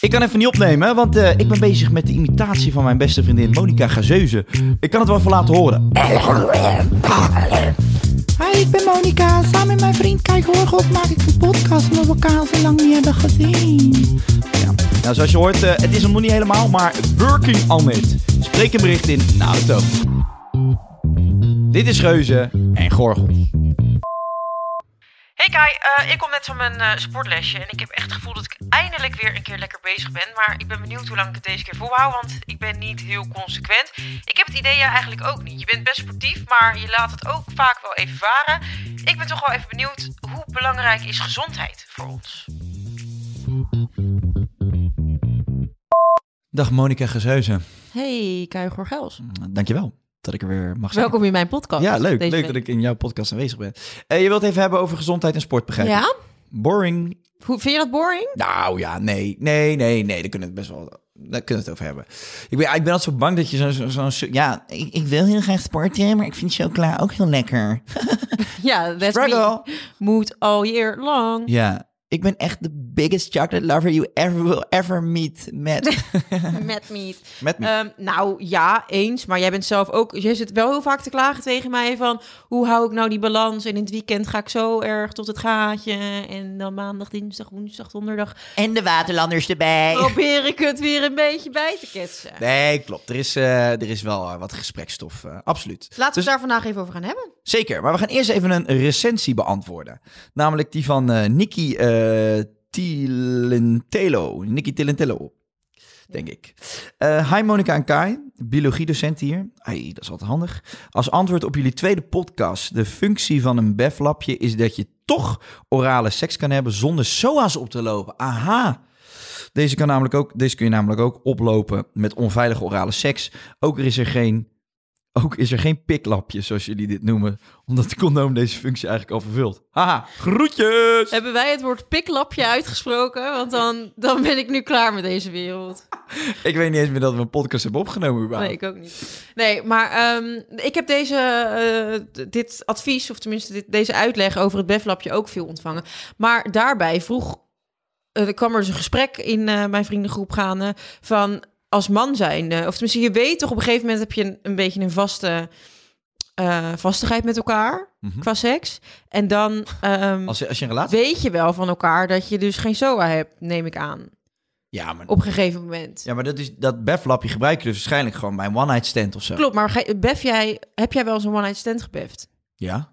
Ik kan even niet opnemen, want ik ben bezig met de imitatie van mijn beste vriendin Monica Geuze. Ik kan het wel even laten horen. Hi, ik ben Monica. Samen met mijn vriend Kaj Gorgels maak ik een podcast omdat we elkaar al zo lang niet hebben gezien. Ja. Nou, zoals je hoort, het is hem nog niet helemaal, maar working on it. Spreek een bericht in na de toon. Dit is Geuze en Gorgels. Hey Kai, ik kom net van mijn sportlesje en ik heb echt het gevoel dat ik eindelijk weer een keer lekker bezig ben. Maar ik ben benieuwd hoe lang ik het deze keer volhoud, want ik ben niet heel consequent. Ik heb het idee eigenlijk ook niet. Je bent best sportief, maar je laat het ook vaak wel even varen. Ik ben toch wel even benieuwd, hoe belangrijk is gezondheid voor ons? Dag Monica Geuze. Hey Kaj Gorgels. Dankjewel. Dat ik er weer mag zijn. Welkom in mijn podcast. Ja, leuk dat ik in jouw podcast aanwezig ben. Je wilt even hebben over gezondheid en sport, begrijp ik? Ja. Boring. Vind je dat boring? Nou ja, nee. Daar kunnen we het over hebben. Ik ben altijd zo bang dat je zo'n... Ja, ik wil heel graag sporten, maar ik vind chocola ook heel lekker. Ja, that's me. Moet all year long. Ja. Ik ben echt de biggest chocolate lover you ever will ever meet. Met me. Nou ja, eens. Maar jij bent zelf ook... Jij zit wel heel vaak te klagen tegen mij van... Hoe hou ik nou die balans? En in het weekend ga ik zo erg tot het gaatje. En dan maandag, dinsdag, woensdag, donderdag. En de Waterlanders erbij. Probeer ik het weer een beetje bij te ketsen. Nee, klopt. Er is wel wat gespreksstof. Absoluut. Laten we daar vandaag even over gaan hebben. Zeker. Maar we gaan eerst even een recensie beantwoorden. Namelijk die van Nikki... Nikki Tillentelo, denk ik. Hi Monica en Kai, biologiedocent hier. Ai, dat is altijd handig. Als antwoord op jullie tweede podcast. De functie van een beflapje is dat je toch orale seks kan hebben zonder SOA's op te lopen. Aha! Deze kun je namelijk ook oplopen met onveilige orale seks. Ook is er geen piklapje, zoals jullie dit noemen. Omdat de condoom deze functie eigenlijk al vervult. Haha, groetjes! Hebben wij het woord piklapje uitgesproken? Want dan ben ik nu klaar met deze wereld. Ik weet niet eens meer dat we een podcast hebben opgenomen. Überhaupt. Nee, ik ook niet. Nee, maar ik heb dit advies, of tenminste deze uitleg over het beflapje ook veel ontvangen. Maar daarbij kwam er dus een gesprek in mijn vriendengroep gaande van... Als man zijn, of tenminste, je weet toch op een gegeven moment heb je een beetje een vaste vastigheid met elkaar qua seks. En dan als je een relatie weet je wel van elkaar dat je dus geen SOA hebt, neem ik aan. Ja, maar op een gegeven moment. Ja, maar dat beflapje gebruik je dus waarschijnlijk gewoon bij een one-night stand of zo. Klopt, maar heb jij wel eens een one-night stand gebeft? Ja.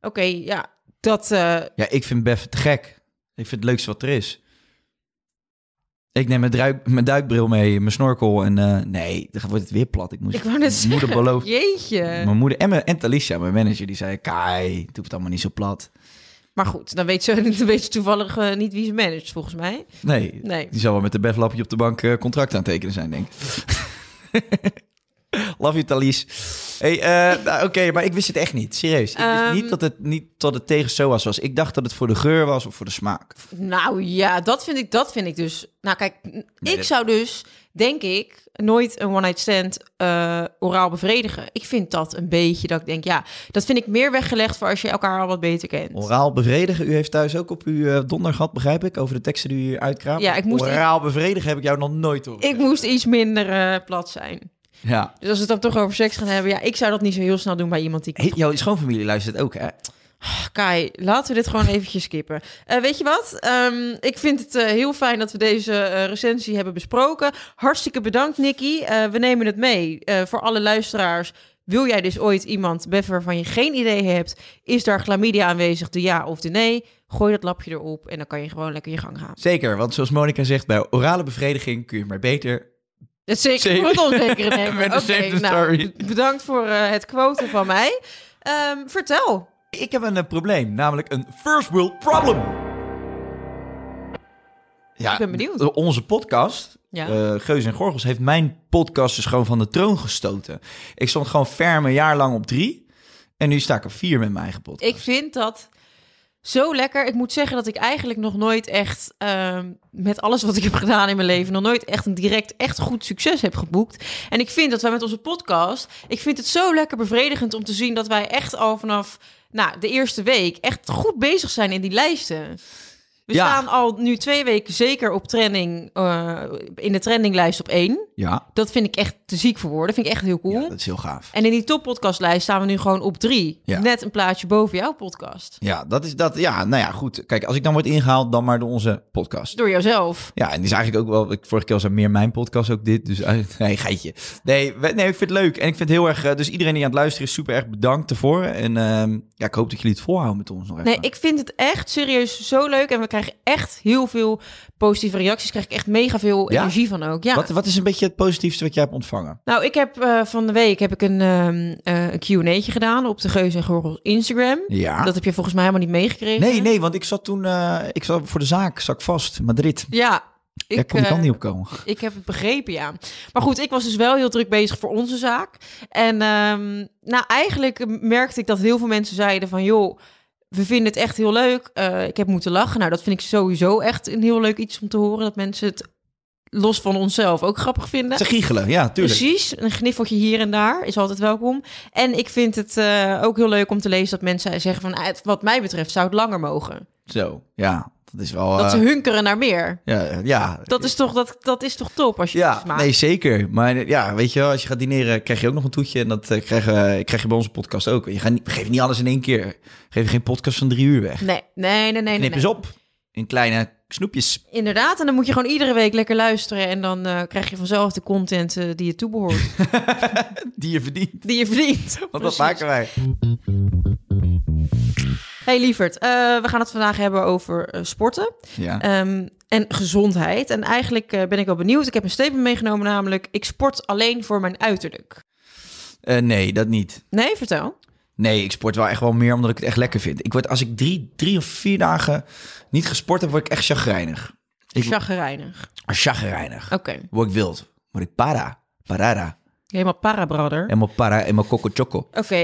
Oké, ja. Dat. Ja, ik vind beffen te gek. Ik vind het leukste wat er is. Ik neem mijn duikbril mee, mijn snorkel en... nee, dan wordt het weer plat. Mijn moeder beloofde... Jeetje. Mijn moeder en Talisha, mijn manager, die zei... Kai, doe het allemaal niet zo plat. Maar goed, dan weet ze toevallig niet wie ze managt, volgens mij. Nee, die zal wel met de beflapje op de bank contract aan tekenen zijn, denk ik. Love you, Talies. Hey, Oké, maar ik wist het echt niet. Serieus. Ik wist niet dat het tegen SOA's was. Ik dacht dat het voor de geur was of voor de smaak. Nou ja, dat vind ik dus... Nou kijk, zou dus, denk ik, nooit een one-night stand oraal bevredigen. Ik vind dat een beetje dat ik denk, ja, dat vind ik meer weggelegd voor als je elkaar al wat beter kent. Oraal bevredigen, u heeft thuis ook op uw donder gehad, begrijp ik, over de teksten die u uitkraamt. Ja, oraal bevredigen heb ik jou nog nooit horen. Ik moest iets minder plat zijn. Ja. Dus als we het dan toch over seks gaan hebben... ja, ik zou dat niet zo heel snel doen bij iemand die... Jouw schoonfamilie luistert ook, hè? Kaj, laten we dit gewoon eventjes skippen. Weet je wat? Ik vind het heel fijn dat we deze recensie hebben besproken. Hartstikke bedankt, Nikki. We nemen het mee voor alle luisteraars. Wil jij dus ooit iemand beffen waarvan je geen idee hebt? Is daar chlamydia aanwezig, de ja of de nee? Gooi dat lapje erop en dan kan je gewoon lekker je gang gaan. Zeker, want zoals Monica zegt, bij orale bevrediging kun je maar beter... Het zeker moet onzeker nemen. Okay, nou, bedankt voor het quoten van mij. Vertel. Ik heb een probleem, namelijk een first world problem. Ja, ik ben benieuwd. Onze podcast... Ja. Geuze en Gorgels heeft mijn podcast dus gewoon van de troon gestoten. Ik stond gewoon ferm een jaar lang op 3. En nu sta ik op 4 met mijn eigen podcast. Ik vind dat zo lekker. Ik moet zeggen dat ik eigenlijk nog nooit echt... met alles wat ik heb gedaan in mijn leven... nog nooit echt een direct echt goed succes heb geboekt. En ik vind dat wij met onze podcast... Ik vind het zo lekker bevredigend om te zien... dat wij echt al vanaf de eerste week... echt goed bezig zijn in die lijsten. We staan al nu 2 weken zeker op trending, in de trendinglijst op 1. Ja. Dat vind ik echt te ziek voor woorden. Vind ik echt heel cool. Ja, dat is heel gaaf. En in die toppodcastlijst staan we nu gewoon op 3. Ja. Net een plaatje boven jouw podcast. Ja, dat is dat. Ja, nou ja, goed. Kijk, als ik dan word ingehaald, dan maar door onze podcast. Door jouzelf. Ja, en die is eigenlijk ook wel... Ik vorige keer was meer mijn podcast ook dit. Dus nee, geitje. Nee, ik vind het leuk. En ik vind het heel erg... Dus iedereen die aan het luisteren is, super erg bedankt ervoor. En ik hoop dat jullie het volhouden met ons nog even. Nee, ik vind het echt serieus zo leuk. En we krijg echt heel veel positieve reacties. Krijg ik echt mega veel energie van ook. Ja. Wat is een beetje het positiefste wat jij hebt ontvangen? Nou, ik heb van de week heb ik een Q&A'tje gedaan op de Geuze en Gorgels Instagram. Ja. Dat heb je volgens mij helemaal niet meegekregen. Nee, want ik zat toen... ik zat voor de zaak, zak vast, Madrid. Ja. Daar kon ik dan niet op komen. Ik heb het begrepen, ja. Maar goed, ik was dus wel heel druk bezig voor onze zaak. En eigenlijk merkte ik dat heel veel mensen zeiden van... joh. We vinden het echt heel leuk. Ik heb moeten lachen. Nou, dat vind ik sowieso echt een heel leuk iets om te horen. Dat mensen het los van onszelf ook grappig vinden. Ze giechelen, ja, tuurlijk. Precies, een gniffeltje hier en daar is altijd welkom. En ik vind het ook heel leuk om te lezen dat mensen zeggen van... wat mij betreft zou het langer mogen. Zo, ja. Dat is wel... Dat ze hunkeren naar meer. Ja. Dat is toch top als je het maakt. Nee, zeker. Maar ja, weet je wel, als je gaat dineren krijg je ook nog een toetje. En dat krijg je bij onze podcast ook. Geef niet alles in één keer. Geef geen podcast van 3 uur weg. Nee. Knip eens op in kleine snoepjes. Inderdaad, en dan moet je gewoon iedere week lekker luisteren. En dan krijg je vanzelf de content die je toebehoort. Die je verdient. Want dat maken wij. Hey lieverd, we gaan het vandaag hebben over sporten en gezondheid. En eigenlijk ben ik wel benieuwd. Ik heb een statement meegenomen, namelijk... ik sport alleen voor mijn uiterlijk. Nee, dat niet. Nee, vertel. Nee, ik sport wel echt wel meer omdat ik het echt lekker vind. Als ik 3 of 4 dagen niet gesport heb, word ik echt chagrijnig. Chagrijnig. Oké. Word ik wild. Word ik parada. Helemaal para, brother. Helemaal coco choco. Oké.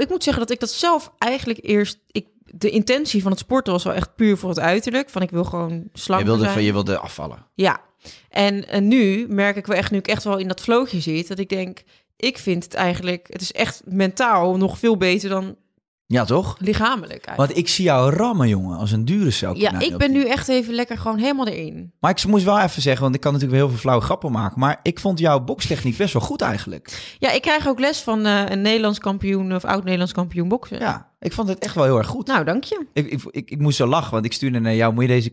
Ik moet zeggen dat ik dat zelf eigenlijk eerst... De intentie van het sporten was wel echt puur voor het uiterlijk. Ik wil gewoon slanker zijn. Je wilde afvallen. Ja. En nu merk ik wel echt, nu ik echt wel in dat vlootje zit... dat ik denk, ik vind het eigenlijk... Het is echt mentaal nog veel beter dan... Ja, toch? Lichamelijk eigenlijk. Want ik zie jou rammen, jongen, als een dure cel. Ja, ik ben nu echt even lekker gewoon helemaal erin. Maar ik moest wel even zeggen, want ik kan natuurlijk wel heel veel flauwe grappen maken... maar ik vond jouw bokstechniek best wel goed eigenlijk. Ja, ik krijg ook les van een Nederlands kampioen of oud-Nederlands kampioen boksen. Ja, ik vond het echt wel heel erg goed. Nou, dank je. Ik moest zo lachen, want ik stuurde naar jou... moet je deze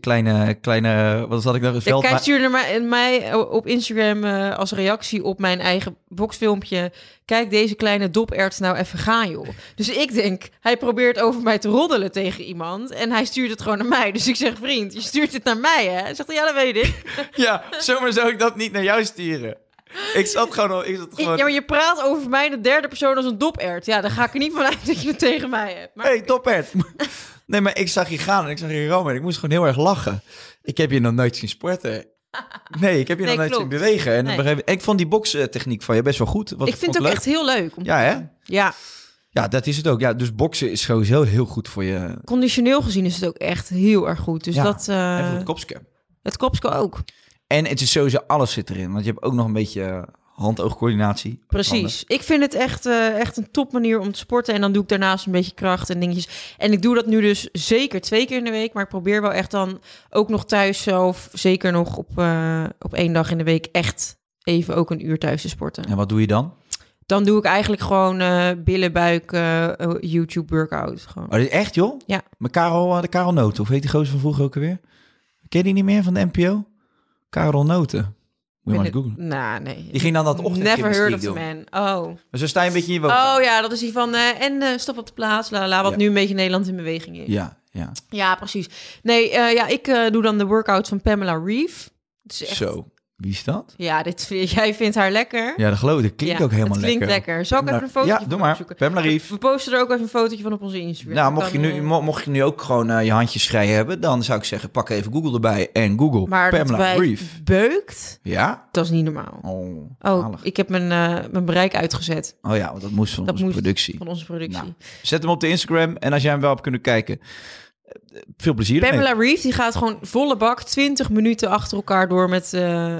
kleine wat had ik nou? Kijk, stuurde mij op Instagram als reactie op mijn eigen boksfilmpje... kijk deze kleine dopert nou even gaan, joh. Dus ik denk, hij probeert over mij te roddelen tegen iemand... en hij stuurt het gewoon naar mij. Dus ik zeg, vriend, je stuurt het naar mij, hè? Hij zegt, ja, dat weet ik. Ja, zomaar zou ik dat niet naar jou sturen. Ik zat gewoon... Ja, maar je praat over mij in de derde persoon als een dopert. Ja, dan ga ik er niet vanuit dat je het tegen mij hebt. Maar... Hey, dopert. Nee, maar ik zag je gaan en ik zag je rammen. Ik moest gewoon heel erg lachen. Ik heb je nog nooit zien sporten. Nee, ik heb je nog nooit zien bewegen. En ik vond die bokstechniek van je best wel goed. Ik vind het ook echt heel leuk. Ja, hè? Ja. Ja, dat is het ook. Ja, dus boksen is sowieso heel goed voor je. Conditioneel gezien is het ook echt heel erg goed. Dus dat... En voor het kopske. Het kopske ook. En het is sowieso, alles zit erin. Want je hebt ook nog een beetje hand-oogcoördinatie. Precies. Ik vind het echt een top manier om te sporten. En dan doe ik daarnaast een beetje kracht en dingetjes. En ik doe dat nu dus zeker 2 keer in de week. Maar ik probeer wel echt dan ook nog thuis zelf... zeker nog op 1 dag in de week echt even ook 1 uur thuis te sporten. En wat doe je dan? Dan doe ik eigenlijk gewoon billen, buik, YouTube workout. Gewoon. Oh, echt joh? Ja. Maar Karel, de Karel Noten, of heet die gozer van vroeger ook alweer? Ken je die niet meer van de NPO? Karel Noten. Moet je maar eens googlen. Nah, nee. Die ging dan dat ochtend. Never heard of the man. Oh. Maar zo sta je een beetje in je woonkamer. Oh ja, dat is die van stop op de plaats, lala, wat nu een beetje Nederland in beweging is. Ja, ja. Ja, precies. Nee, ik doe dan de workout van Pamela Reif. Echt... Zo. Wie is dat? Ja, jij vindt haar lekker. Ja, dat geloof ik. Dat klinkt ook helemaal lekker. Het klinkt lekker. Zal ik even een fotootje van maar. Opzoeken? Pamela Reif. We posten er ook even een fotootje van op onze Instagram. Nou, mocht je nu ook gewoon je handjes vrij hebben... dan zou ik zeggen, pak even Google erbij en Google maar Pamela Reif. Beukt? Ja? Dat is niet normaal. Oh ik heb mijn bereik uitgezet. Oh ja, want dat moest van onze productie. Nou, zet hem op de Instagram en als jij hem wel hebt kunnen kijken... Veel plezier. Pamela Reif die gaat gewoon volle bak 20 minuten achter elkaar door met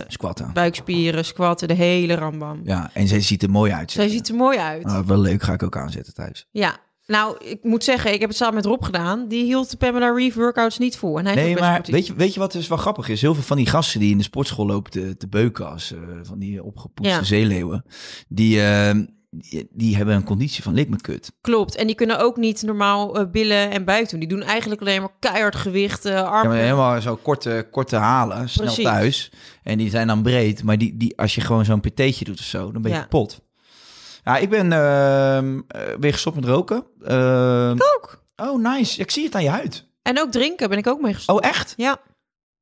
squatten, buikspieren, squatten, de hele rambam. Ja, en zij ziet er mooi uit. Zij ziet er mooi uit. Wel leuk, ga ik ook aanzetten thuis. Ja, nou, ik moet zeggen, ik heb het samen met Rob gedaan. Die hield de Pamela Reif workouts niet vol. En hij nee, maar weet je wat dus wel grappig is? Heel veel van die gasten die in de sportschool lopen te beuken als van die opgepoetste zeeleeuwen, die hebben een conditie van lik me kut. Klopt, en die kunnen ook niet normaal billen en buik doen. Die doen eigenlijk alleen maar keihard gewicht, armen. Ja, helemaal zo korte halen, precies. Snel thuis. En die zijn dan breed, maar die, als je gewoon zo'n piteetje doet of zo, dan ben je kapot. Ja, ik ben weer gestopt met roken. Ik ook. Oh, nice. Ik zie het aan je huid. En ook drinken ben ik ook mee gestopt. Oh, echt? Ja.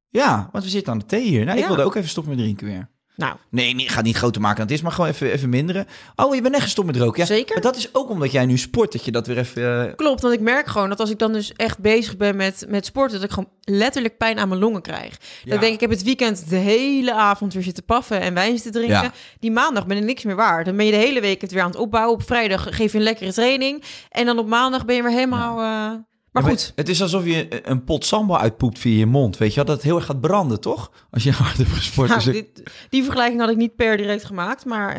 Ja, want we zitten aan de thee hier. Nou, ik wilde ook even stoppen met drinken weer. Nou. Nee, ik ga het niet groter maken dan het is, maar gewoon even minderen. Oh, je bent echt gestopt met roken. Ja, zeker. Maar dat is ook omdat jij nu sport, dat je dat weer even... Klopt, want ik merk gewoon dat als ik dan dus echt bezig ben met sporten... dat ik gewoon letterlijk pijn aan mijn longen krijg. Ja. Dan denk ik heb het weekend de hele avond weer zitten paffen en wijn te drinken. Ja. Die maandag ben ik niks meer waard. Dan ben je de hele week het weer aan het opbouwen. Op vrijdag geef je een lekkere training. En dan op maandag ben je weer helemaal... Maar goed. Het is alsof je een pot sambal uitpoept via je mond. Weet je dat het heel erg gaat branden, toch? Als je hard hebt gesport. Nou, die vergelijking had ik niet per direct gemaakt. Maar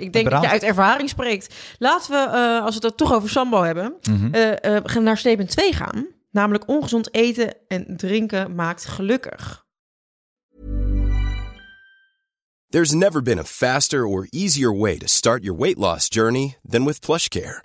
ik denk dat je uit ervaring spreekt. Laten we, als we het toch over sambal hebben... Mm-hmm. Naar statement 2 gaan. Namelijk ongezond eten en drinken maakt gelukkig. There's never been a faster or easier way to start your weight loss journey than with PlushCare.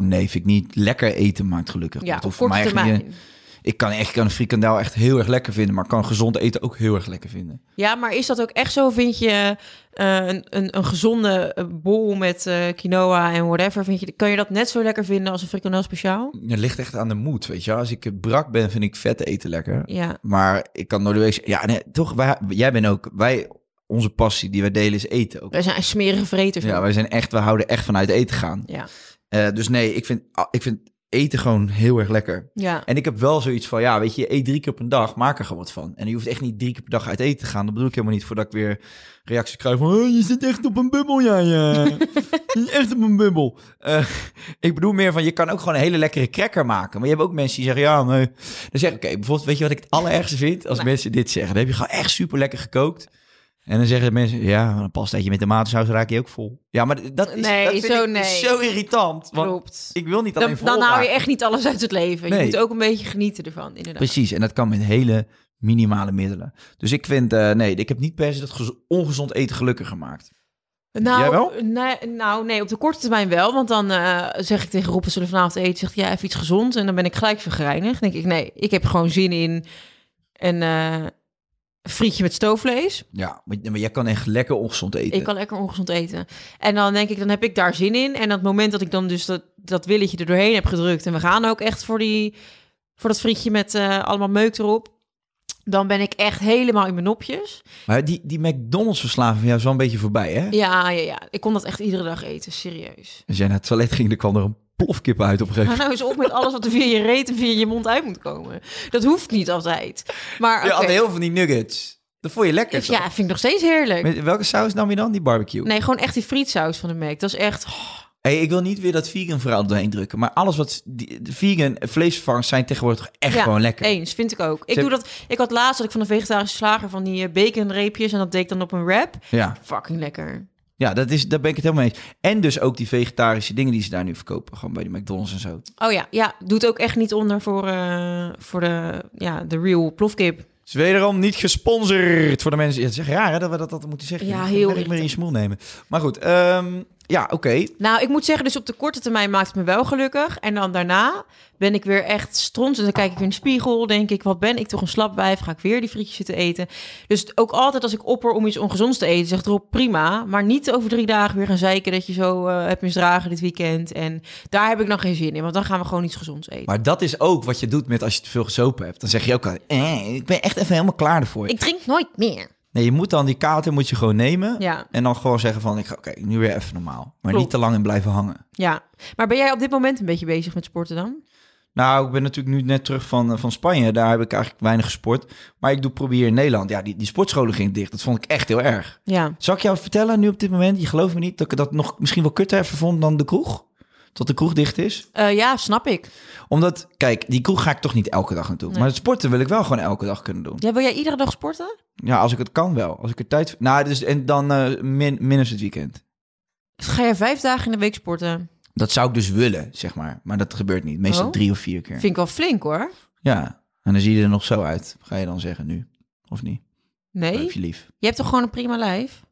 Nee, vind ik niet. Lekker eten maakt gelukkig. Ja, of voor mij ik kan een frikandel echt heel erg lekker vinden, maar kan gezond eten ook heel erg lekker vinden. Ja, maar is dat ook echt zo? Vind je een gezonde bol met quinoa en whatever, kan je dat net zo lekker vinden als een frikandel speciaal? Het ligt echt aan de moed, weet je. Als ik brak ben, vind ik vet eten lekker. Ja. Maar ik kan Noordewees... Ja, nee, toch, jij bent ook... Onze passie die wij delen is eten ook. Wij zijn smerige vreters. Ja, we houden echt vanuit eten gaan. Ja. Dus nee, ik vind eten gewoon heel erg lekker. Ja. En ik heb wel zoiets van, ja, weet je, eet 3 keer op een dag, maak er gewoon wat van. En je hoeft echt niet 3 keer per dag uit eten te gaan. Dat bedoel ik helemaal niet, voordat ik weer reacties krijg van, oh, je zit echt op een bubbel, ja. Je zit echt op een bubbel. Ik bedoel meer van, je kan ook gewoon een hele lekkere cracker maken. Maar je hebt ook mensen die zeggen, ja, nee. Dan zeg ik, oké, bijvoorbeeld, weet je wat ik het allerergste vind? Als mensen dit zeggen, dan heb je gewoon echt super lekker gekookt. En dan zeggen de mensen, ja, een pastaatje met tomatensaus raak je ook vol. Ja, maar dat vind ik zo irritant. Want klopt. Ik wil niet alleen vol. Dan haal je echt niet alles uit het leven. Nee. Je moet ook een beetje genieten ervan, inderdaad. Precies, en dat kan met hele minimale middelen. Dus ik vind, ik heb niet per se dat ongezond eten gelukkig gemaakt. Nou, jij wel? Nee, op de korte termijn wel. Want dan zeg ik tegen Rob, we zullen vanavond eten. Zegt, ja, even iets gezond. En dan ben ik gelijk vergrijnigd. Dan denk ik, nee, ik heb gewoon zin in en... frietje met stoofvlees. Ja, maar jij kan echt lekker ongezond eten. Ik kan lekker ongezond eten. En dan denk ik, dan heb ik daar zin in. En dat moment dat ik dan dus dat willetje er doorheen heb gedrukt... en we gaan ook echt voor dat frietje met allemaal meuk erop... dan ben ik echt helemaal in mijn nopjes. Maar die McDonald's-verslaving van jou is wel een beetje voorbij, hè? Ja. Ik kon dat echt iedere dag eten, serieus. Als jij naar het toilet ging, dan kwam er een plofkip uit op een gegeven moment. Nou, is op met alles wat er via je reet en via je mond uit moet komen. Dat hoeft niet altijd. Maar, je had heel veel van die nuggets. Dat vond je lekker, toch? Ja, vind ik nog steeds heerlijk. Met welke saus nam je dan? Die barbecue? Nee, gewoon echt die frietsaus van de Mac. Dat is echt... Oh. Hey, ik wil niet weer dat vegan verhaal doorheen drukken. Maar alles wat... Vegan vleesvervangers zijn tegenwoordig toch echt gewoon lekker. Eens, vind ik ook. Ik had laatst dat ik van de vegetarische slager van die baconreepjes... en dat deed ik dan op een wrap. Ja. Fucking lekker. Ja, daar ben ik het helemaal mee eens. En dus ook die vegetarische dingen die ze daar nu verkopen. Gewoon bij die McDonald's en zo. Oh ja. Doet ook echt niet onder voor de real plofkip. Het is wederom niet gesponsord voor de mensen. Ja, het is echt raar hè, dat we dat moeten zeggen. Ja, heel erg. Ik moet in je smoel nemen. Maar goed, oké. Nou, ik moet zeggen, dus op de korte termijn maakt het me wel gelukkig. En dan daarna ben ik weer echt stront. En dan kijk ik weer in de spiegel, denk ik, wat ben ik toch een slap wijf? Ga ik weer die frietjes zitten eten? Dus ook altijd als ik opper om iets ongezonds te eten, zeg erop prima. Maar niet over 3 dagen weer gaan zeiken dat je zo hebt misdragen dit weekend. En daar heb ik nog geen zin in, want dan gaan we gewoon iets gezonds eten. Maar dat is ook wat je doet met als je te veel gezopen hebt. Dan zeg je ook, ik ben echt even helemaal klaar ervoor. Ik drink nooit meer. Nee, je moet dan die kater moet je gewoon nemen. Ja. En dan gewoon zeggen van, oké, nu weer even normaal. Maar klopt. Niet te lang in blijven hangen. Ja, maar ben jij op dit moment een beetje bezig met sporten dan? Nou, ik ben natuurlijk nu net terug van Spanje. Daar heb ik eigenlijk weinig gesport. Maar ik probeer in Nederland. Ja, die sportscholen gingen dicht. Dat vond ik echt heel erg. Ja. Zal ik jou vertellen nu op dit moment? Je gelooft me niet dat ik dat nog misschien wel kutter even vond dan de kroeg? Tot de kroeg dicht is? Ja, snap ik. Omdat, kijk, die kroeg ga ik toch niet elke dag naartoe. Nee. Maar het sporten wil ik wel gewoon elke dag kunnen doen. Ja, wil jij iedere dag sporten? Ja, als ik het kan wel. Als ik er tijd... Nou, dus, en dan minus het weekend. Ga jij 5 dagen in de week sporten? Dat zou ik dus willen, zeg maar. Maar dat gebeurt niet. Meestal 3 of 4 keer. Vind ik wel flink, hoor. Ja, en dan zie je er nog zo uit. Ga je dan zeggen nu? Of niet? Nee. Heb je lief. Je hebt toch gewoon een prima lijf?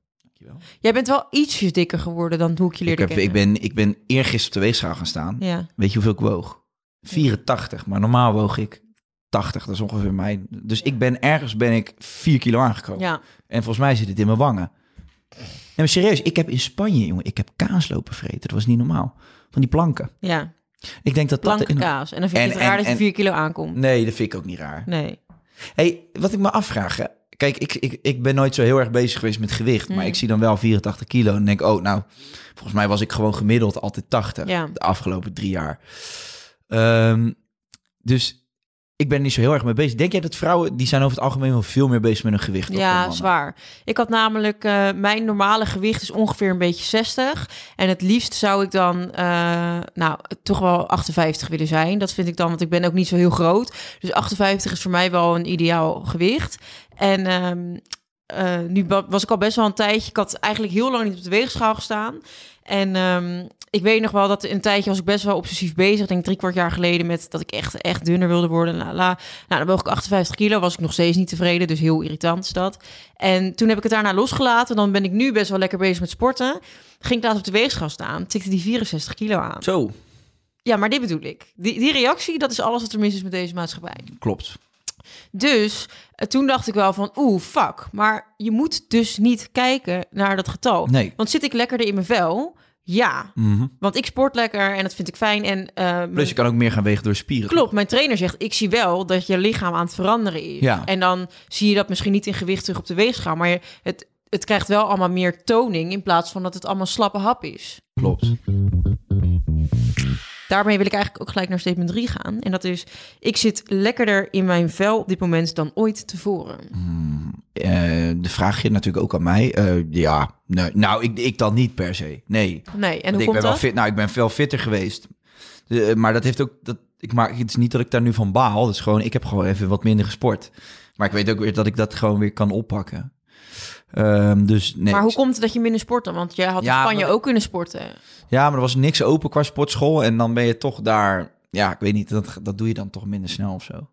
Jij bent wel ietsjes dikker geworden dan hoe ik je leerde kennen. Ik ben eergisteren op de weegschaal gaan staan. Ja. Weet je hoeveel ik woog? 84, maar normaal woog ik 80. Dat is ongeveer mijn... Dus ik ben ik 4 kilo aangekomen. Ja. En volgens mij zit het in mijn wangen. En serieus, ik heb in Spanje, jongen, ik heb kaas lopen vreten. Dat was niet normaal. Van die planken. Ja. Ik denk dat planken kaas. En dan vind je het raar dat je 4 kilo aankomt. Nee, dat vind ik ook niet raar. Nee. Hey, wat ik me afvraag... Hè? Kijk, ik ben nooit zo heel erg bezig geweest met gewicht. Maar ik zie dan wel 84 kilo en denk... oh, nou, volgens mij was ik gewoon gemiddeld altijd 80 de afgelopen 3 jaar. Dus ik ben er niet zo heel erg mee bezig. Denk jij dat vrouwen... die zijn over het algemeen wel veel meer bezig met hun gewicht? Ja, zwaar. Ik had namelijk... mijn normale gewicht is ongeveer een beetje 60. En het liefst zou ik dan... toch wel 58 willen zijn. Dat vind ik dan, want ik ben ook niet zo heel groot. Dus 58 is voor mij wel een ideaal gewicht... En nu was ik al best wel een tijdje... Ik had eigenlijk heel lang niet op de weegschaal gestaan. En ik weet nog wel dat een tijdje was ik best wel obsessief bezig. Denk 3/4 jaar geleden met dat ik echt dunner wilde worden. Nou, dan woog ik 58 kilo. Was ik nog steeds niet tevreden. Dus heel irritant is dat. En toen heb ik het daarna losgelaten. Dan ben ik nu best wel lekker bezig met sporten. Ging ik laatst op de weegschaal staan. Tikte die 64 kilo aan. Zo. Ja, maar dit bedoel ik. Die reactie, dat is alles wat er mis is met deze maatschappij. Klopt. Dus toen dacht ik wel van, fuck. Maar je moet dus niet kijken naar dat getal. Nee. Want zit ik lekkerder in mijn vel? Ja. Mm-hmm. Want ik sport lekker en dat vind ik fijn. En, plus je kan ook meer gaan wegen door spieren. Klopt, mijn trainer zegt, ik zie wel dat je lichaam aan het veranderen is. Ja. En dan zie je dat misschien niet in gewicht terug op de weegschaal. Maar het krijgt wel allemaal meer toning in plaats van dat het allemaal slappe hap is. Klopt. Daarmee wil ik eigenlijk ook gelijk naar statement 3 gaan. En dat is, ik zit lekkerder in mijn vel op dit moment dan ooit tevoren. De vraag je natuurlijk ook aan mij. Ik dan niet per se. Nee. Nee, en hoe komt dat? Ik ben veel fitter geweest. Maar dat heeft ook... het is niet dat ik daar nu van baal. Dus gewoon, ik heb gewoon even wat minder gesport. Maar ik weet ook weer dat ik dat gewoon weer kan oppakken. Dus nee. Maar hoe komt het dat je minder sportte? Want jij had in Spanje ook kunnen sporten. Ja, maar er was niks open qua sportschool. En dan ben je toch daar... Ja, ik weet niet, dat doe je dan toch minder snel of zo.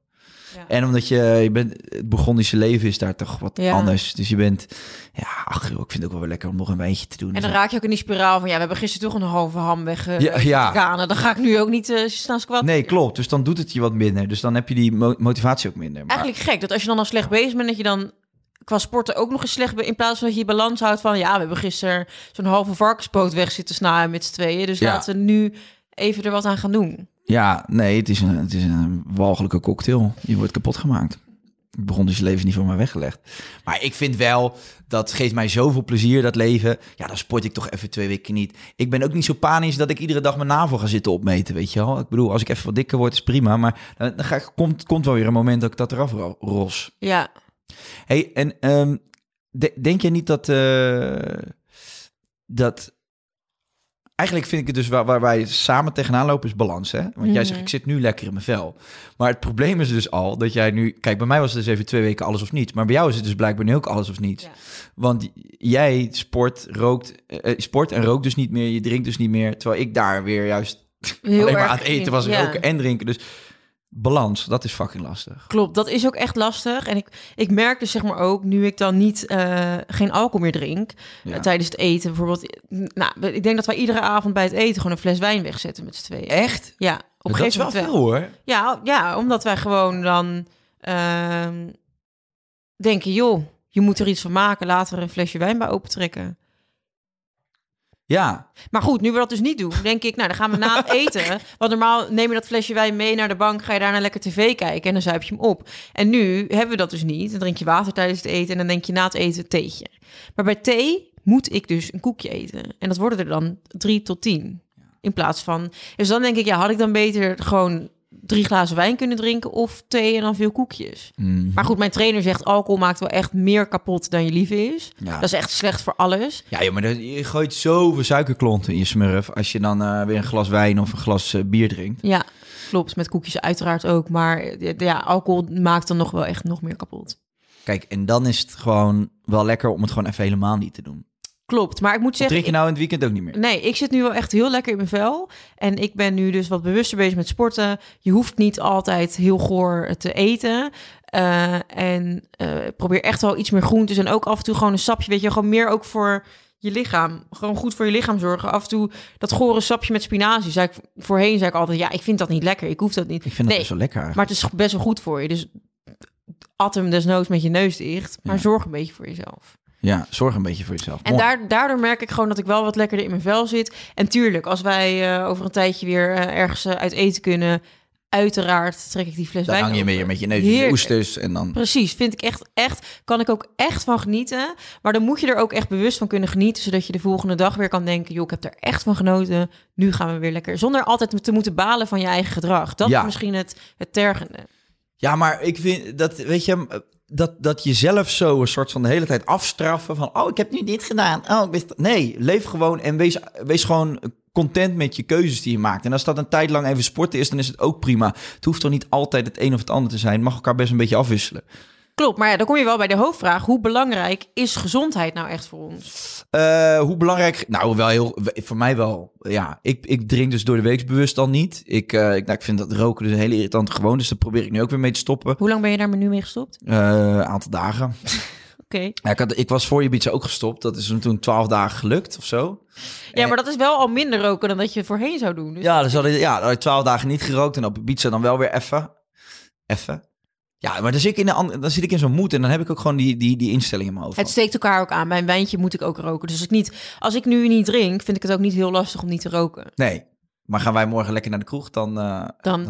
Ja. En omdat het Bourgondische leven is daar toch wat anders. Dus je bent... ik vind het ook wel weer lekker om nog een wijntje te doen. En dan raak je ook in die spiraal van... we hebben gisteren toch een halve ham weggegaan. Dan ga ik nu ook niet staan squatten. Nee, klopt. Dus dan doet het je wat minder. Dus dan heb je die motivatie ook minder. Maar... Eigenlijk gek, dat als je dan al slecht bezig bent... dat je dan... qua sporten ook nog eens slecht... in plaats van dat je balans houdt van... we hebben gisteren zo'n halve varkenspoot weg zitten snijden met z'n tweeën. Dus laten we nu even er wat aan gaan doen. Ja, nee, het is een walgelijke cocktail. Je wordt kapot gemaakt. Ik begon dus leven niet voor mij weggelegd. Maar ik vind wel, dat geeft mij zoveel plezier, dat leven. Ja, dan sport ik toch even 2 weken niet. Ik ben ook niet zo panisch dat ik iedere dag mijn navel ga zitten opmeten, weet je wel. Ik bedoel, als ik even wat dikker word, is prima. Maar dan komt wel weer een moment dat ik dat eraf ros. Ja. Hey, en denk je niet dat... dat eigenlijk vind ik het dus waar wij samen tegenaan lopen is balans, hè? Want jij zegt, ik zit nu lekker in mijn vel. Maar het probleem is dus al dat jij nu... Kijk, bij mij was het dus even 2 weken alles of niets. Maar bij jou is het dus blijkbaar nu ook alles of niets. Ja. Want jij sport en rookt dus niet meer. Je drinkt dus niet meer. Terwijl ik daar weer juist heel alleen maar aan het eten was en roken en drinken. Dus balans, dat is fucking lastig. Klopt, dat is ook echt lastig. En ik merk dus zeg maar ook, nu ik dan geen alcohol meer drink... Ja. Tijdens het eten bijvoorbeeld... Nou, ik denk dat wij iedere avond bij het eten... gewoon een fles wijn wegzetten met z'n tweeën. Echt? Ja, op een gegeven moment wel. Dat is wel veel, hoor. Ja, omdat wij gewoon dan denken... joh, je moet er iets van maken. Laten we er een flesje wijn bij opentrekken. Ja. Maar goed, nu we dat dus niet doen, denk ik... nou, dan gaan we na het eten. Want normaal neem je dat flesje wijn mee naar de bank... ga je daarna lekker tv kijken en dan zuip je hem op. En nu hebben we dat dus niet. Dan drink je water tijdens het eten... en dan denk je na het eten theetje. Maar bij thee moet ik dus een koekje eten. En dat worden er dan 3 tot 10. In plaats van... Dus dan denk ik, ja, had ik dan beter gewoon... 3 glazen wijn kunnen drinken of thee en dan veel koekjes. Mm-hmm. Maar goed, mijn trainer zegt... alcohol maakt wel echt meer kapot dan je lief is. Ja. Dat is echt slecht voor alles. Ja, joh, maar je gooit zoveel suikerklonten in je smurf... als je dan weer een glas wijn of een glas bier drinkt. Ja, klopt. Met koekjes uiteraard ook. Maar ja, alcohol maakt dan nog wel echt nog meer kapot. Kijk, en dan is het gewoon wel lekker... om het gewoon even helemaal niet te doen. Klopt, maar ik moet zeggen... Drink je nou in het weekend ook niet meer? Nee, ik zit nu wel echt heel lekker in mijn vel. En ik ben nu dus wat bewuster bezig met sporten. Je hoeft niet altijd heel goor te eten. Ik probeer echt wel iets meer groentes. En ook af en toe gewoon een sapje, weet je. Gewoon meer ook voor je lichaam. Gewoon goed voor je lichaam zorgen. Af en toe dat gore sapje met spinazie. Voorheen zei ik altijd, ja, ik vind dat niet lekker. Ik hoef dat niet. Ik vind dat best wel lekker eigenlijk. Maar het is best wel goed voor je. Dus at hem desnoods met je neus dicht. Maar zorg een beetje voor jezelf. Ja, zorg een beetje voor jezelf. En daardoor merk ik gewoon dat ik wel wat lekkerder in mijn vel zit. En tuurlijk, als wij over een tijdje weer ergens uit eten kunnen... uiteraard trek ik die fles wijn. Dan hang je mee met je neus in de oesters en dan... Precies, vind ik echt, kan ik ook echt van genieten. Maar dan moet je er ook echt bewust van kunnen genieten... zodat je de volgende dag weer kan denken... joh, ik heb er echt van genoten, nu gaan we weer lekker. Zonder altijd te moeten balen van je eigen gedrag. Dat is misschien het tergende. Ja, maar ik vind dat, weet je... Dat jezelf zo een soort van de hele tijd afstraffen van... oh, ik heb nu dit gedaan. Nee, leef gewoon en wees gewoon content met je keuzes die je maakt. En als dat een tijd lang even sporten is, dan is het ook prima. Het hoeft toch niet altijd het een of het ander te zijn. Het mag elkaar best een beetje afwisselen. Klopt, maar ja, dan kom je wel bij de hoofdvraag. Hoe belangrijk is gezondheid nou echt voor ons? Hoe belangrijk? Nou, wel heel, voor mij wel. Ja, ik drink dus door de week bewust al niet. Ik vind dat roken dus een hele irritante gewoonte. Dus daar probeer ik nu ook weer mee te stoppen. Hoe lang ben je daar nu mee gestopt? Een aantal dagen. Okay. Ja, ik was voor Ibiza ook gestopt. Dat is hem toen 12 dagen gelukt of zo. Ja, maar dat is wel al minder roken dan dat je voorheen zou doen. Dus ja, dus had ik 12 dagen niet gerookt. En op Ibiza dan wel weer effen. Ja, maar dan zit ik in zo'n moed en dan heb ik ook gewoon die instelling in mijn hoofd. Het steekt elkaar ook aan. Bij een wijntje moet ik ook roken. Dus als ik nu niet drink, vind ik het ook niet heel lastig om niet te roken. Nee, maar gaan wij morgen lekker naar de kroeg, dan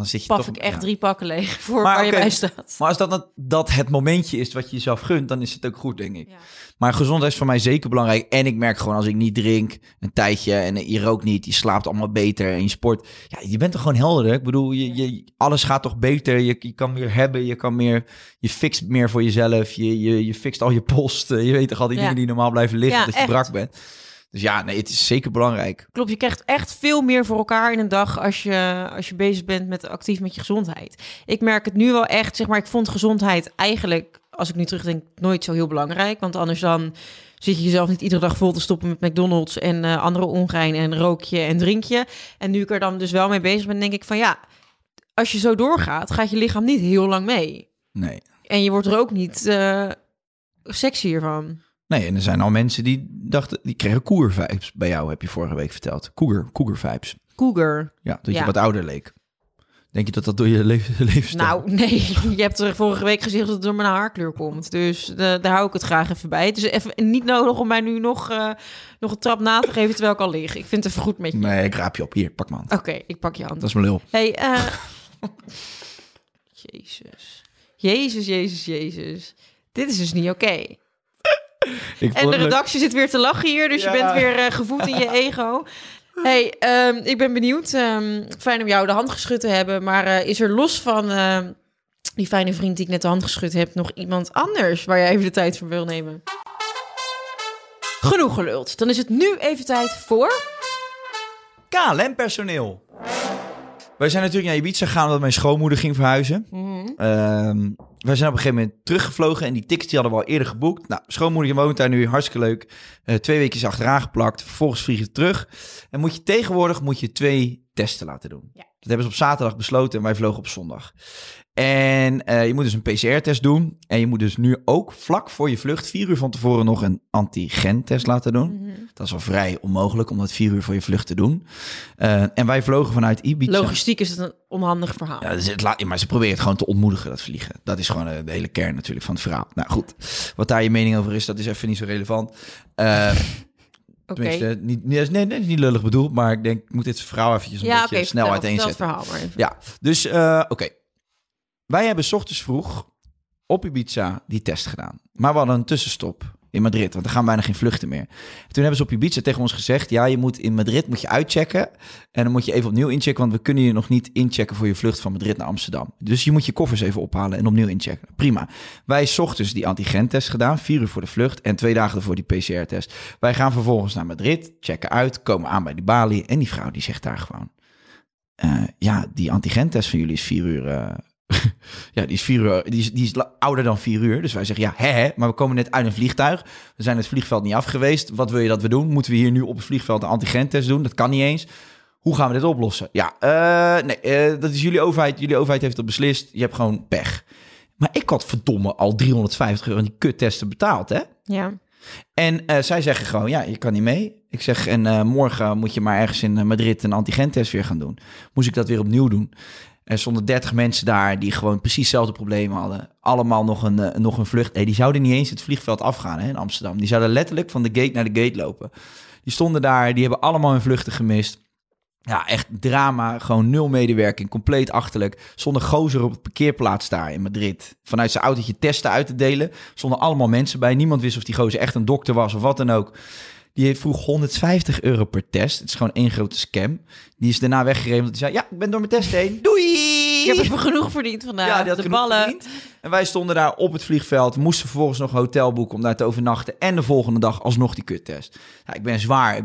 zit je paf toch... ik echt 3 pakken leeg voor maar, waar je bij staat. Maar als dat het momentje is wat je jezelf gunt, dan is het ook goed, denk ik. Ja. Maar gezondheid is voor mij zeker belangrijk. En ik merk gewoon, als ik niet drink een tijdje en je rookt niet, je slaapt allemaal beter en je sport. Ja, je bent toch gewoon helderder? Ik bedoel, alles gaat toch beter? Je kan meer hebben, je fixt meer voor jezelf. Je fixt al je post. Je weet toch al die dingen die normaal blijven liggen, dat je brak bent. Dus ja, nee, het is zeker belangrijk. Klopt, je krijgt echt veel meer voor elkaar in een dag als je bezig bent met actief met je gezondheid. Ik merk het nu wel echt, zeg maar, ik vond gezondheid eigenlijk, als ik nu terugdenk, nooit zo heel belangrijk. Want anders dan zit je jezelf niet iedere dag vol te stoppen met McDonald's en andere ongein en rook je en drink je. En nu ik er dan dus wel mee bezig ben, denk ik van ja, als je zo doorgaat, gaat je lichaam niet heel lang mee. Nee. En je wordt er ook niet sexier van. Nee, en er zijn al mensen die dachten... die kregen cougar-vibes. Bij jou heb je vorige week verteld. Cougar-vibes. Cougar. Ja, dat je wat ouder leek. Denk je dat dat door je levensstijl... Nou, nee. Je hebt er vorige week gezegd dat het door mijn haarkleur komt. Dus daar hou ik het graag even bij. Het is even niet nodig om mij nu nog een trap na te geven terwijl ik al lig. Ik vind het even goed met je. Nee, ik raap je op. Hier, pak mijn hand. Oké, ik pak je hand. Dat is mijn lul. Hey, Jezus. Dit is dus niet oké. En de redactie zit weer te lachen hier, dus je bent weer gevoed in je ego. Hey, ik ben benieuwd. Fijn om jou de hand geschud te hebben, maar is er los van die fijne vriend die ik net de hand geschud heb, nog iemand anders waar je even de tijd voor wil nemen. Genoeg geluld. Dan is het nu even tijd voor... KLM-personeel. Wij zijn natuurlijk naar Ibiza gegaan omdat mijn schoonmoeder ging verhuizen. Mm-hmm. Wij zijn op een gegeven moment teruggevlogen en die tickets die hadden we al eerder geboekt. Nou, schoonmoeder woont daar nu, hartstikke leuk. 2 weken achteraan geplakt, vervolgens vliegen ze terug. En moet je tegenwoordig 2 testen laten doen. Ja. Dat hebben ze op zaterdag besloten en wij vlogen op zondag. En je moet dus een PCR-test doen. En je moet dus nu ook vlak voor je vlucht 4 uur van tevoren nog een antigentest laten doen. Mm-hmm. Dat is al vrij onmogelijk om dat 4 uur voor je vlucht te doen. En wij vlogen vanuit Ibiza. Logistiek is het een onhandig verhaal. Ja, maar ze proberen het gewoon te ontmoedigen, dat vliegen. Dat is gewoon de hele kern natuurlijk van het verhaal. Nou goed, wat daar je mening over is, dat is even niet zo relevant. Tenminste, nee, niet lullig bedoeld, maar ik denk, ik moet dit verhaal eventjes een beetje snel uiteenzetten. Ja, oké, verhaal maar even. Ja, dus oké. Wij hebben 's ochtends vroeg op Ibiza die test gedaan. Maar we hadden een tussenstop in Madrid, want er gaan bijna geen vluchten meer. Toen hebben ze op Ibiza tegen ons gezegd, ja, je moet in Madrid moet je uitchecken. En dan moet je even opnieuw inchecken, want we kunnen je nog niet inchecken voor je vlucht van Madrid naar Amsterdam. Dus je moet je koffers even ophalen en opnieuw inchecken. Prima. Wij 's ochtends die antigentest gedaan, 4 uur voor de vlucht en 2 dagen ervoor die PCR-test. Wij gaan vervolgens naar Madrid, checken uit, komen aan bij die balie. En die vrouw die zegt daar gewoon, die antigentest van jullie is 4 uur... Ja, die is ouder dan 4 uur. Dus wij zeggen, ja, maar we komen net uit een vliegtuig. We zijn het vliegveld niet af geweest. Wat wil je dat we doen? Moeten we hier nu op het vliegveld een antigentest doen? Dat kan niet eens. Hoe gaan we dit oplossen? Ja, dat is jullie overheid. Jullie overheid heeft dat beslist. Je hebt gewoon pech. Maar ik had verdomme al €350 aan die kuttesten betaald, hè? Ja. En zij zeggen gewoon, ja, je kan niet mee. Ik zeg, en morgen moet je maar ergens in Madrid een antigentest weer gaan doen. Moest ik dat weer opnieuw doen. Er stonden 30 mensen daar die gewoon precies hetzelfde probleem hadden. Allemaal nog een vlucht. Die zouden niet eens het vliegveld afgaan, hè, in Amsterdam. Die zouden letterlijk van de gate naar de gate lopen. Die stonden daar, die hebben allemaal hun vluchten gemist. Ja, echt drama, gewoon 0 medewerking, compleet achterlijk. Zonder gozer op het parkeerplaats daar in Madrid. Vanuit zijn autootje testen uit te delen. Stonden allemaal mensen bij. Niemand wist of die gozer echt een dokter was of wat dan ook. Die vroeg €150 per test. Het is gewoon één grote scam. Die is daarna weggereden. Die zei, ja, ik ben door mijn test heen. Doei! Ik heb even genoeg verdiend vandaag. Ja, die had de ballen. Verdiend. En wij stonden daar op het vliegveld. Moesten vervolgens nog een hotel boeken om daar te overnachten. En de volgende dag alsnog die kuttest. Ja, ik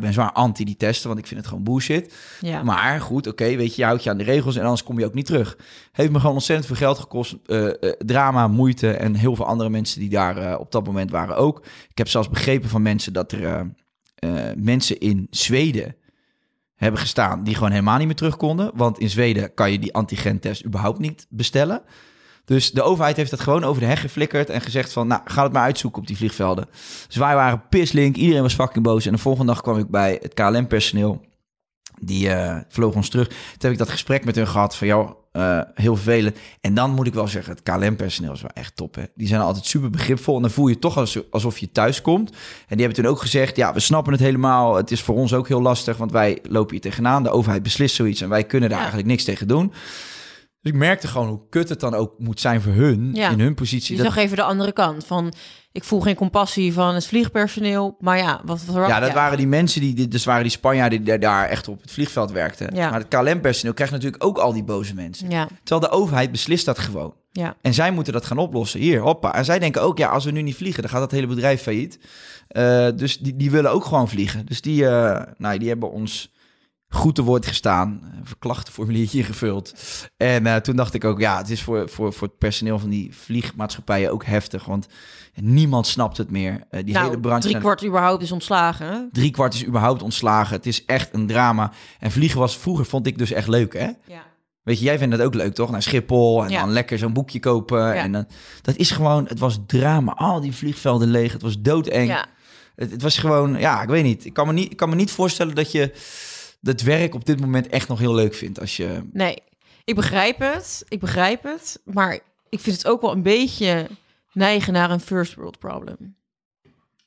ben zwaar anti die testen, want ik vind het gewoon bullshit. Ja. Maar goed, oké, weet je, je houdt je aan de regels en anders kom je ook niet terug. Heeft me gewoon ontzettend veel geld gekost. Drama, moeite en heel veel andere mensen die daar op dat moment waren ook. Ik heb zelfs begrepen van mensen dat er... mensen in Zweden hebben gestaan die gewoon helemaal niet meer terug konden. Want in Zweden kan je die antigentest überhaupt niet bestellen. Dus de overheid heeft dat gewoon over de heg geflikkerd en gezegd van, nou, ga het maar uitzoeken op die vliegvelden. Dus wij waren pisslink, iedereen was fucking boos. En de volgende dag kwam ik bij het KLM-personeel. Die vloog ons terug. Toen heb ik dat gesprek met hun gehad van, joh, heel vervelend. En dan moet ik wel zeggen, het KLM-personeel is wel echt top, hè. Die zijn altijd super begripvol. En dan voel je toch alsof je thuis komt. En die hebben toen ook gezegd, ja, we snappen het helemaal. Het is voor ons ook heel lastig, want wij lopen hier tegenaan. De overheid beslist zoiets en wij kunnen daar eigenlijk niks tegen doen. Dus ik merkte gewoon hoe kut het dan ook moet zijn voor hun, in hun positie. Je zag even de andere kant van, ik voel geen compassie van het vliegpersoneel, maar ja, wat verwacht je? Ja, dat waren die mensen, die Spanjaarden die daar echt op het vliegveld werkten. Ja. Maar het KLM-personeel krijgt natuurlijk ook al die boze mensen. Ja. Terwijl de overheid beslist dat gewoon. Ja. En zij moeten dat gaan oplossen. Hier, hoppa. En zij denken ook, ja, als we nu niet vliegen, dan gaat dat hele bedrijf failliet. Dus die willen ook gewoon vliegen. Dus die hebben ons... goed te woord gestaan, verklachtenformuliertje gevuld. En toen dacht ik ook, ja, het is voor het personeel van die vliegmaatschappijen ook heftig, want niemand snapt het meer. Die hele branche... driekwart überhaupt is ontslagen. Hè? Driekwart is überhaupt ontslagen. Het is echt een drama. En vliegen was vroeger, vond ik dus echt leuk, hè? Ja. Weet je, jij vindt dat ook leuk, toch? Naar Schiphol en dan lekker zo'n boekje kopen. Ja. En dan, dat is gewoon, het was drama. Al die vliegvelden leeg, het was doodeng. Ja. Het was gewoon, ja, ik weet niet. Ik kan me niet voorstellen dat je... dat werk op dit moment echt nog heel leuk vindt als je... Nee, ik begrijp het. Maar ik vind het ook wel een beetje neigen naar een first world problem.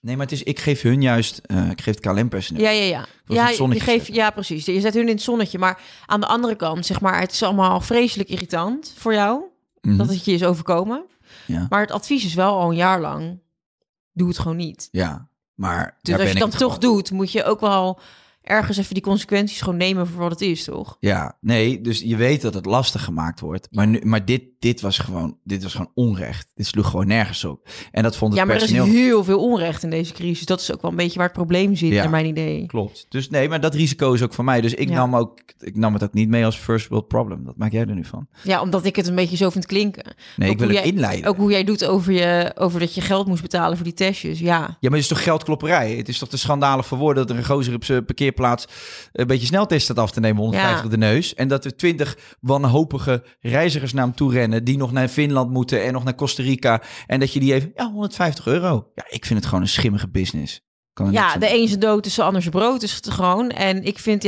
Nee, maar het is, ik geef het KLM-personeel. Ja. Ja, precies. Je zet hun in het zonnetje. Maar aan de andere kant, zeg maar, het is allemaal vreselijk irritant voor jou. Mm-hmm. Dat het je is overkomen. Ja. Maar het advies is wel al een jaar lang, doe het gewoon niet. Ja, maar... dus als je het dan toch doet, moet je ook wel... ergens even die consequenties gewoon nemen voor wat het is, toch? Ja, nee, dus je weet dat het lastig gemaakt wordt. Maar, nu, maar dit was gewoon onrecht. Dit sloeg gewoon nergens op. En dat vond het personeel... Er is heel veel onrecht in deze crisis. Dat is ook wel een beetje waar het probleem zit, naar mijn idee. Klopt. Dus nee, maar dat risico is ook van mij. Dus ik nam het ook niet mee als first world problem. Dat maak jij er nu van. Ja, omdat ik het een beetje zo vind klinken. Nee, ook ik wil het inleiden. Ook hoe jij doet over dat je geld moest betalen voor die testjes, ja. Ja, maar het is toch geldklopperij? Het is toch te schandalig voor woorden dat er een gozer op zijn parkeerplaats een beetje sneltest staat af te nemen, 150 de neus. En dat er 20 wanhopige reizigers naar hem toe rennen die nog naar Finland moeten en nog naar Costa Rica. En dat je die even, €150. Ja, ik vind het gewoon een schimmige business. Ja, de een zijn dood is de ander zijn brood is het gewoon. En ik vind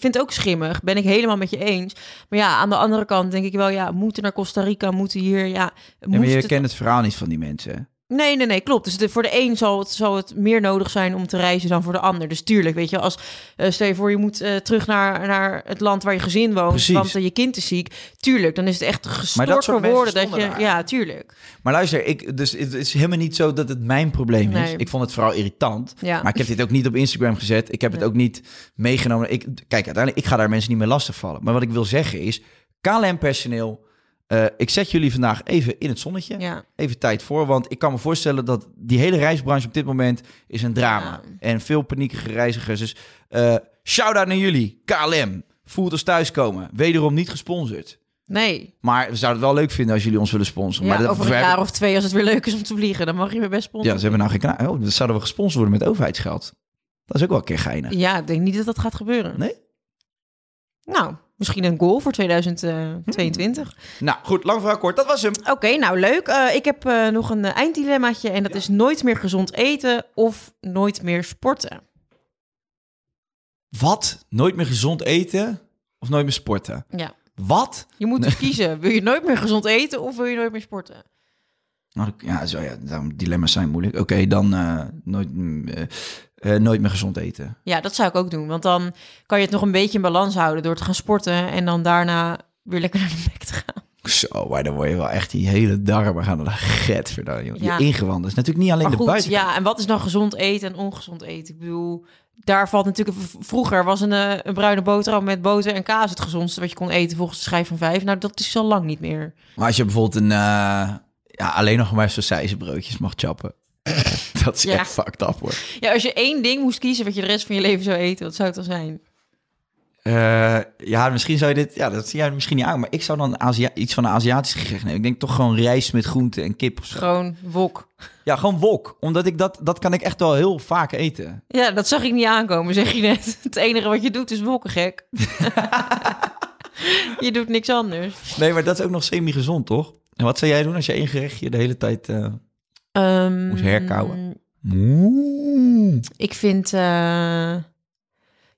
het ook schimmig. Ben ik helemaal met je eens. Maar ja, aan de andere kant denk ik wel, ja, moeten naar Costa Rica, moeten hier, ja. Maar je kent het verhaal niet van die mensen. Nee, klopt. Dus voor de een zal het meer nodig zijn om te reizen dan voor de ander. Dus tuurlijk, weet je, als stel je voor je moet terug naar het land waar je gezin woont, precies, want je kind is ziek. Tuurlijk, dan is het echt gestoord voor woorden dat je daar. Ja, tuurlijk. Maar luister, het is helemaal niet zo dat het mijn probleem is. Ik vond het vooral irritant. Ja. Maar ik heb dit ook niet op Instagram gezet. Ik heb het ook niet meegenomen. Kijk, uiteindelijk ik ga daar mensen niet mee lastigvallen. Maar wat ik wil zeggen is, KLM personeel. Ik zet jullie vandaag even in het zonnetje. Ja. Even tijd voor. Want ik kan me voorstellen dat die hele reisbranche op dit moment is een drama. Ja. En veel paniekige reizigers. Dus shout-out naar jullie. KLM. Voelt als thuiskomen. Wederom niet gesponsord. Nee. Maar we zouden het wel leuk vinden als jullie ons willen sponsoren. Ja, maar over een jaar of twee, als het weer leuk is om te vliegen, dan mag je weer best sponsoren. Ja, ze hebben nou geen dan zouden we gesponsord worden met overheidsgeld. Dat is ook wel een keer geinig. Ja, ik denk niet dat dat gaat gebeuren. Nee? Nou... Misschien een goal voor 2022. Nou, goed. Lang verhaal kort. Dat was hem. Oké, nou leuk. Ik heb nog een einddilemmaatje. En dat is nooit meer gezond eten of nooit meer sporten. Wat? Nooit meer gezond eten of nooit meer sporten? Ja. Wat? Je moet dus kiezen. Wil je nooit meer gezond eten of wil je nooit meer sporten? Nou, dilemma's zijn moeilijk. Oké, dan nooit meer gezond eten. Ja, dat zou ik ook doen. Want dan kan je het nog een beetje in balans houden door te gaan sporten en dan daarna weer lekker naar de bek te gaan. Zo, maar dan word je wel echt die hele darmen gaan getverdaden, joh. Ja. Je ingewanden is natuurlijk niet alleen maar de buitenkant. Ja, en wat is nou gezond eten en ongezond eten? Ik bedoel, daar valt natuurlijk... Vroeger was een bruine boterham met boter en kaas het gezondste wat je kon eten volgens de schijf van 5. Nou, dat is al lang niet meer. Maar als je bijvoorbeeld alleen nog maar sausijzenbroodjes mag chappen. Dat is echt fucked up, hoor. Ja, als je één ding moest kiezen wat je de rest van je leven zou eten, wat zou het dan zijn? Misschien zou je dit... Ja, dat zie jij misschien niet aan, maar ik zou dan iets van een Aziatische gerecht nemen. Ik denk toch gewoon rijst met groente en kip of zo. Gewoon wok. Ja, gewoon wok. Omdat ik dat kan ik echt wel heel vaak eten. Ja, dat zag ik niet aankomen, zeg je net. Het enige wat je doet is wokken, gek. Je doet niks anders. Nee, maar dat is ook nog semi-gezond, toch? En wat zou jij doen als je één gerechtje de hele tijd... moest herkauwen.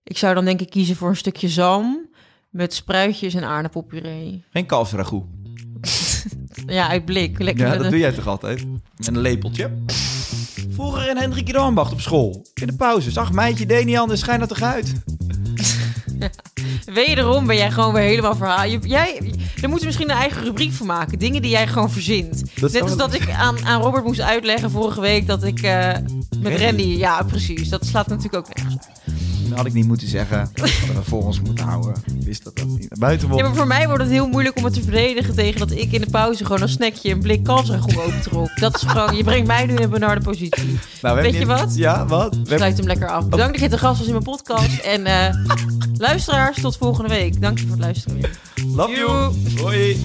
Ik zou dan denk ik kiezen voor een stukje zalm met spruitjes en aardappelpuree. Geen kalfsragout. Ja, uit blik. Lekker, ja, dat doe jij toch altijd? Met een lepeltje. Vroeger in Hendrik de Ambacht op school. In de pauze. Zag meidje, deed niet anders, schijn dat toch uit. Wederom ben jij gewoon weer helemaal verhaal. Daar moeten we misschien een eigen rubriek van maken. Dingen die jij gewoon verzint. Net als dat ik aan Robert moest uitleggen vorige week dat ik met Randy... Ja, precies. Dat slaat natuurlijk ook nergens op. Dat had ik niet moeten zeggen. Dat we voor ons moeten houden. Wist dat niet. Buitenwoord. Ja, maar voor mij wordt het heel moeilijk om het te verdedigen tegen dat ik in de pauze gewoon als snackje een blik kalfsragout opentrok. Dat is gewoon... Je brengt mij nu in een benarde positie. Nou, weet je wat? Ja, wat? Sluit hem lekker af. Bedankt dat je de gast was in mijn podcast. En luisteraars, tot volgende week. Dank je voor het luisteren. Love you. Hoi.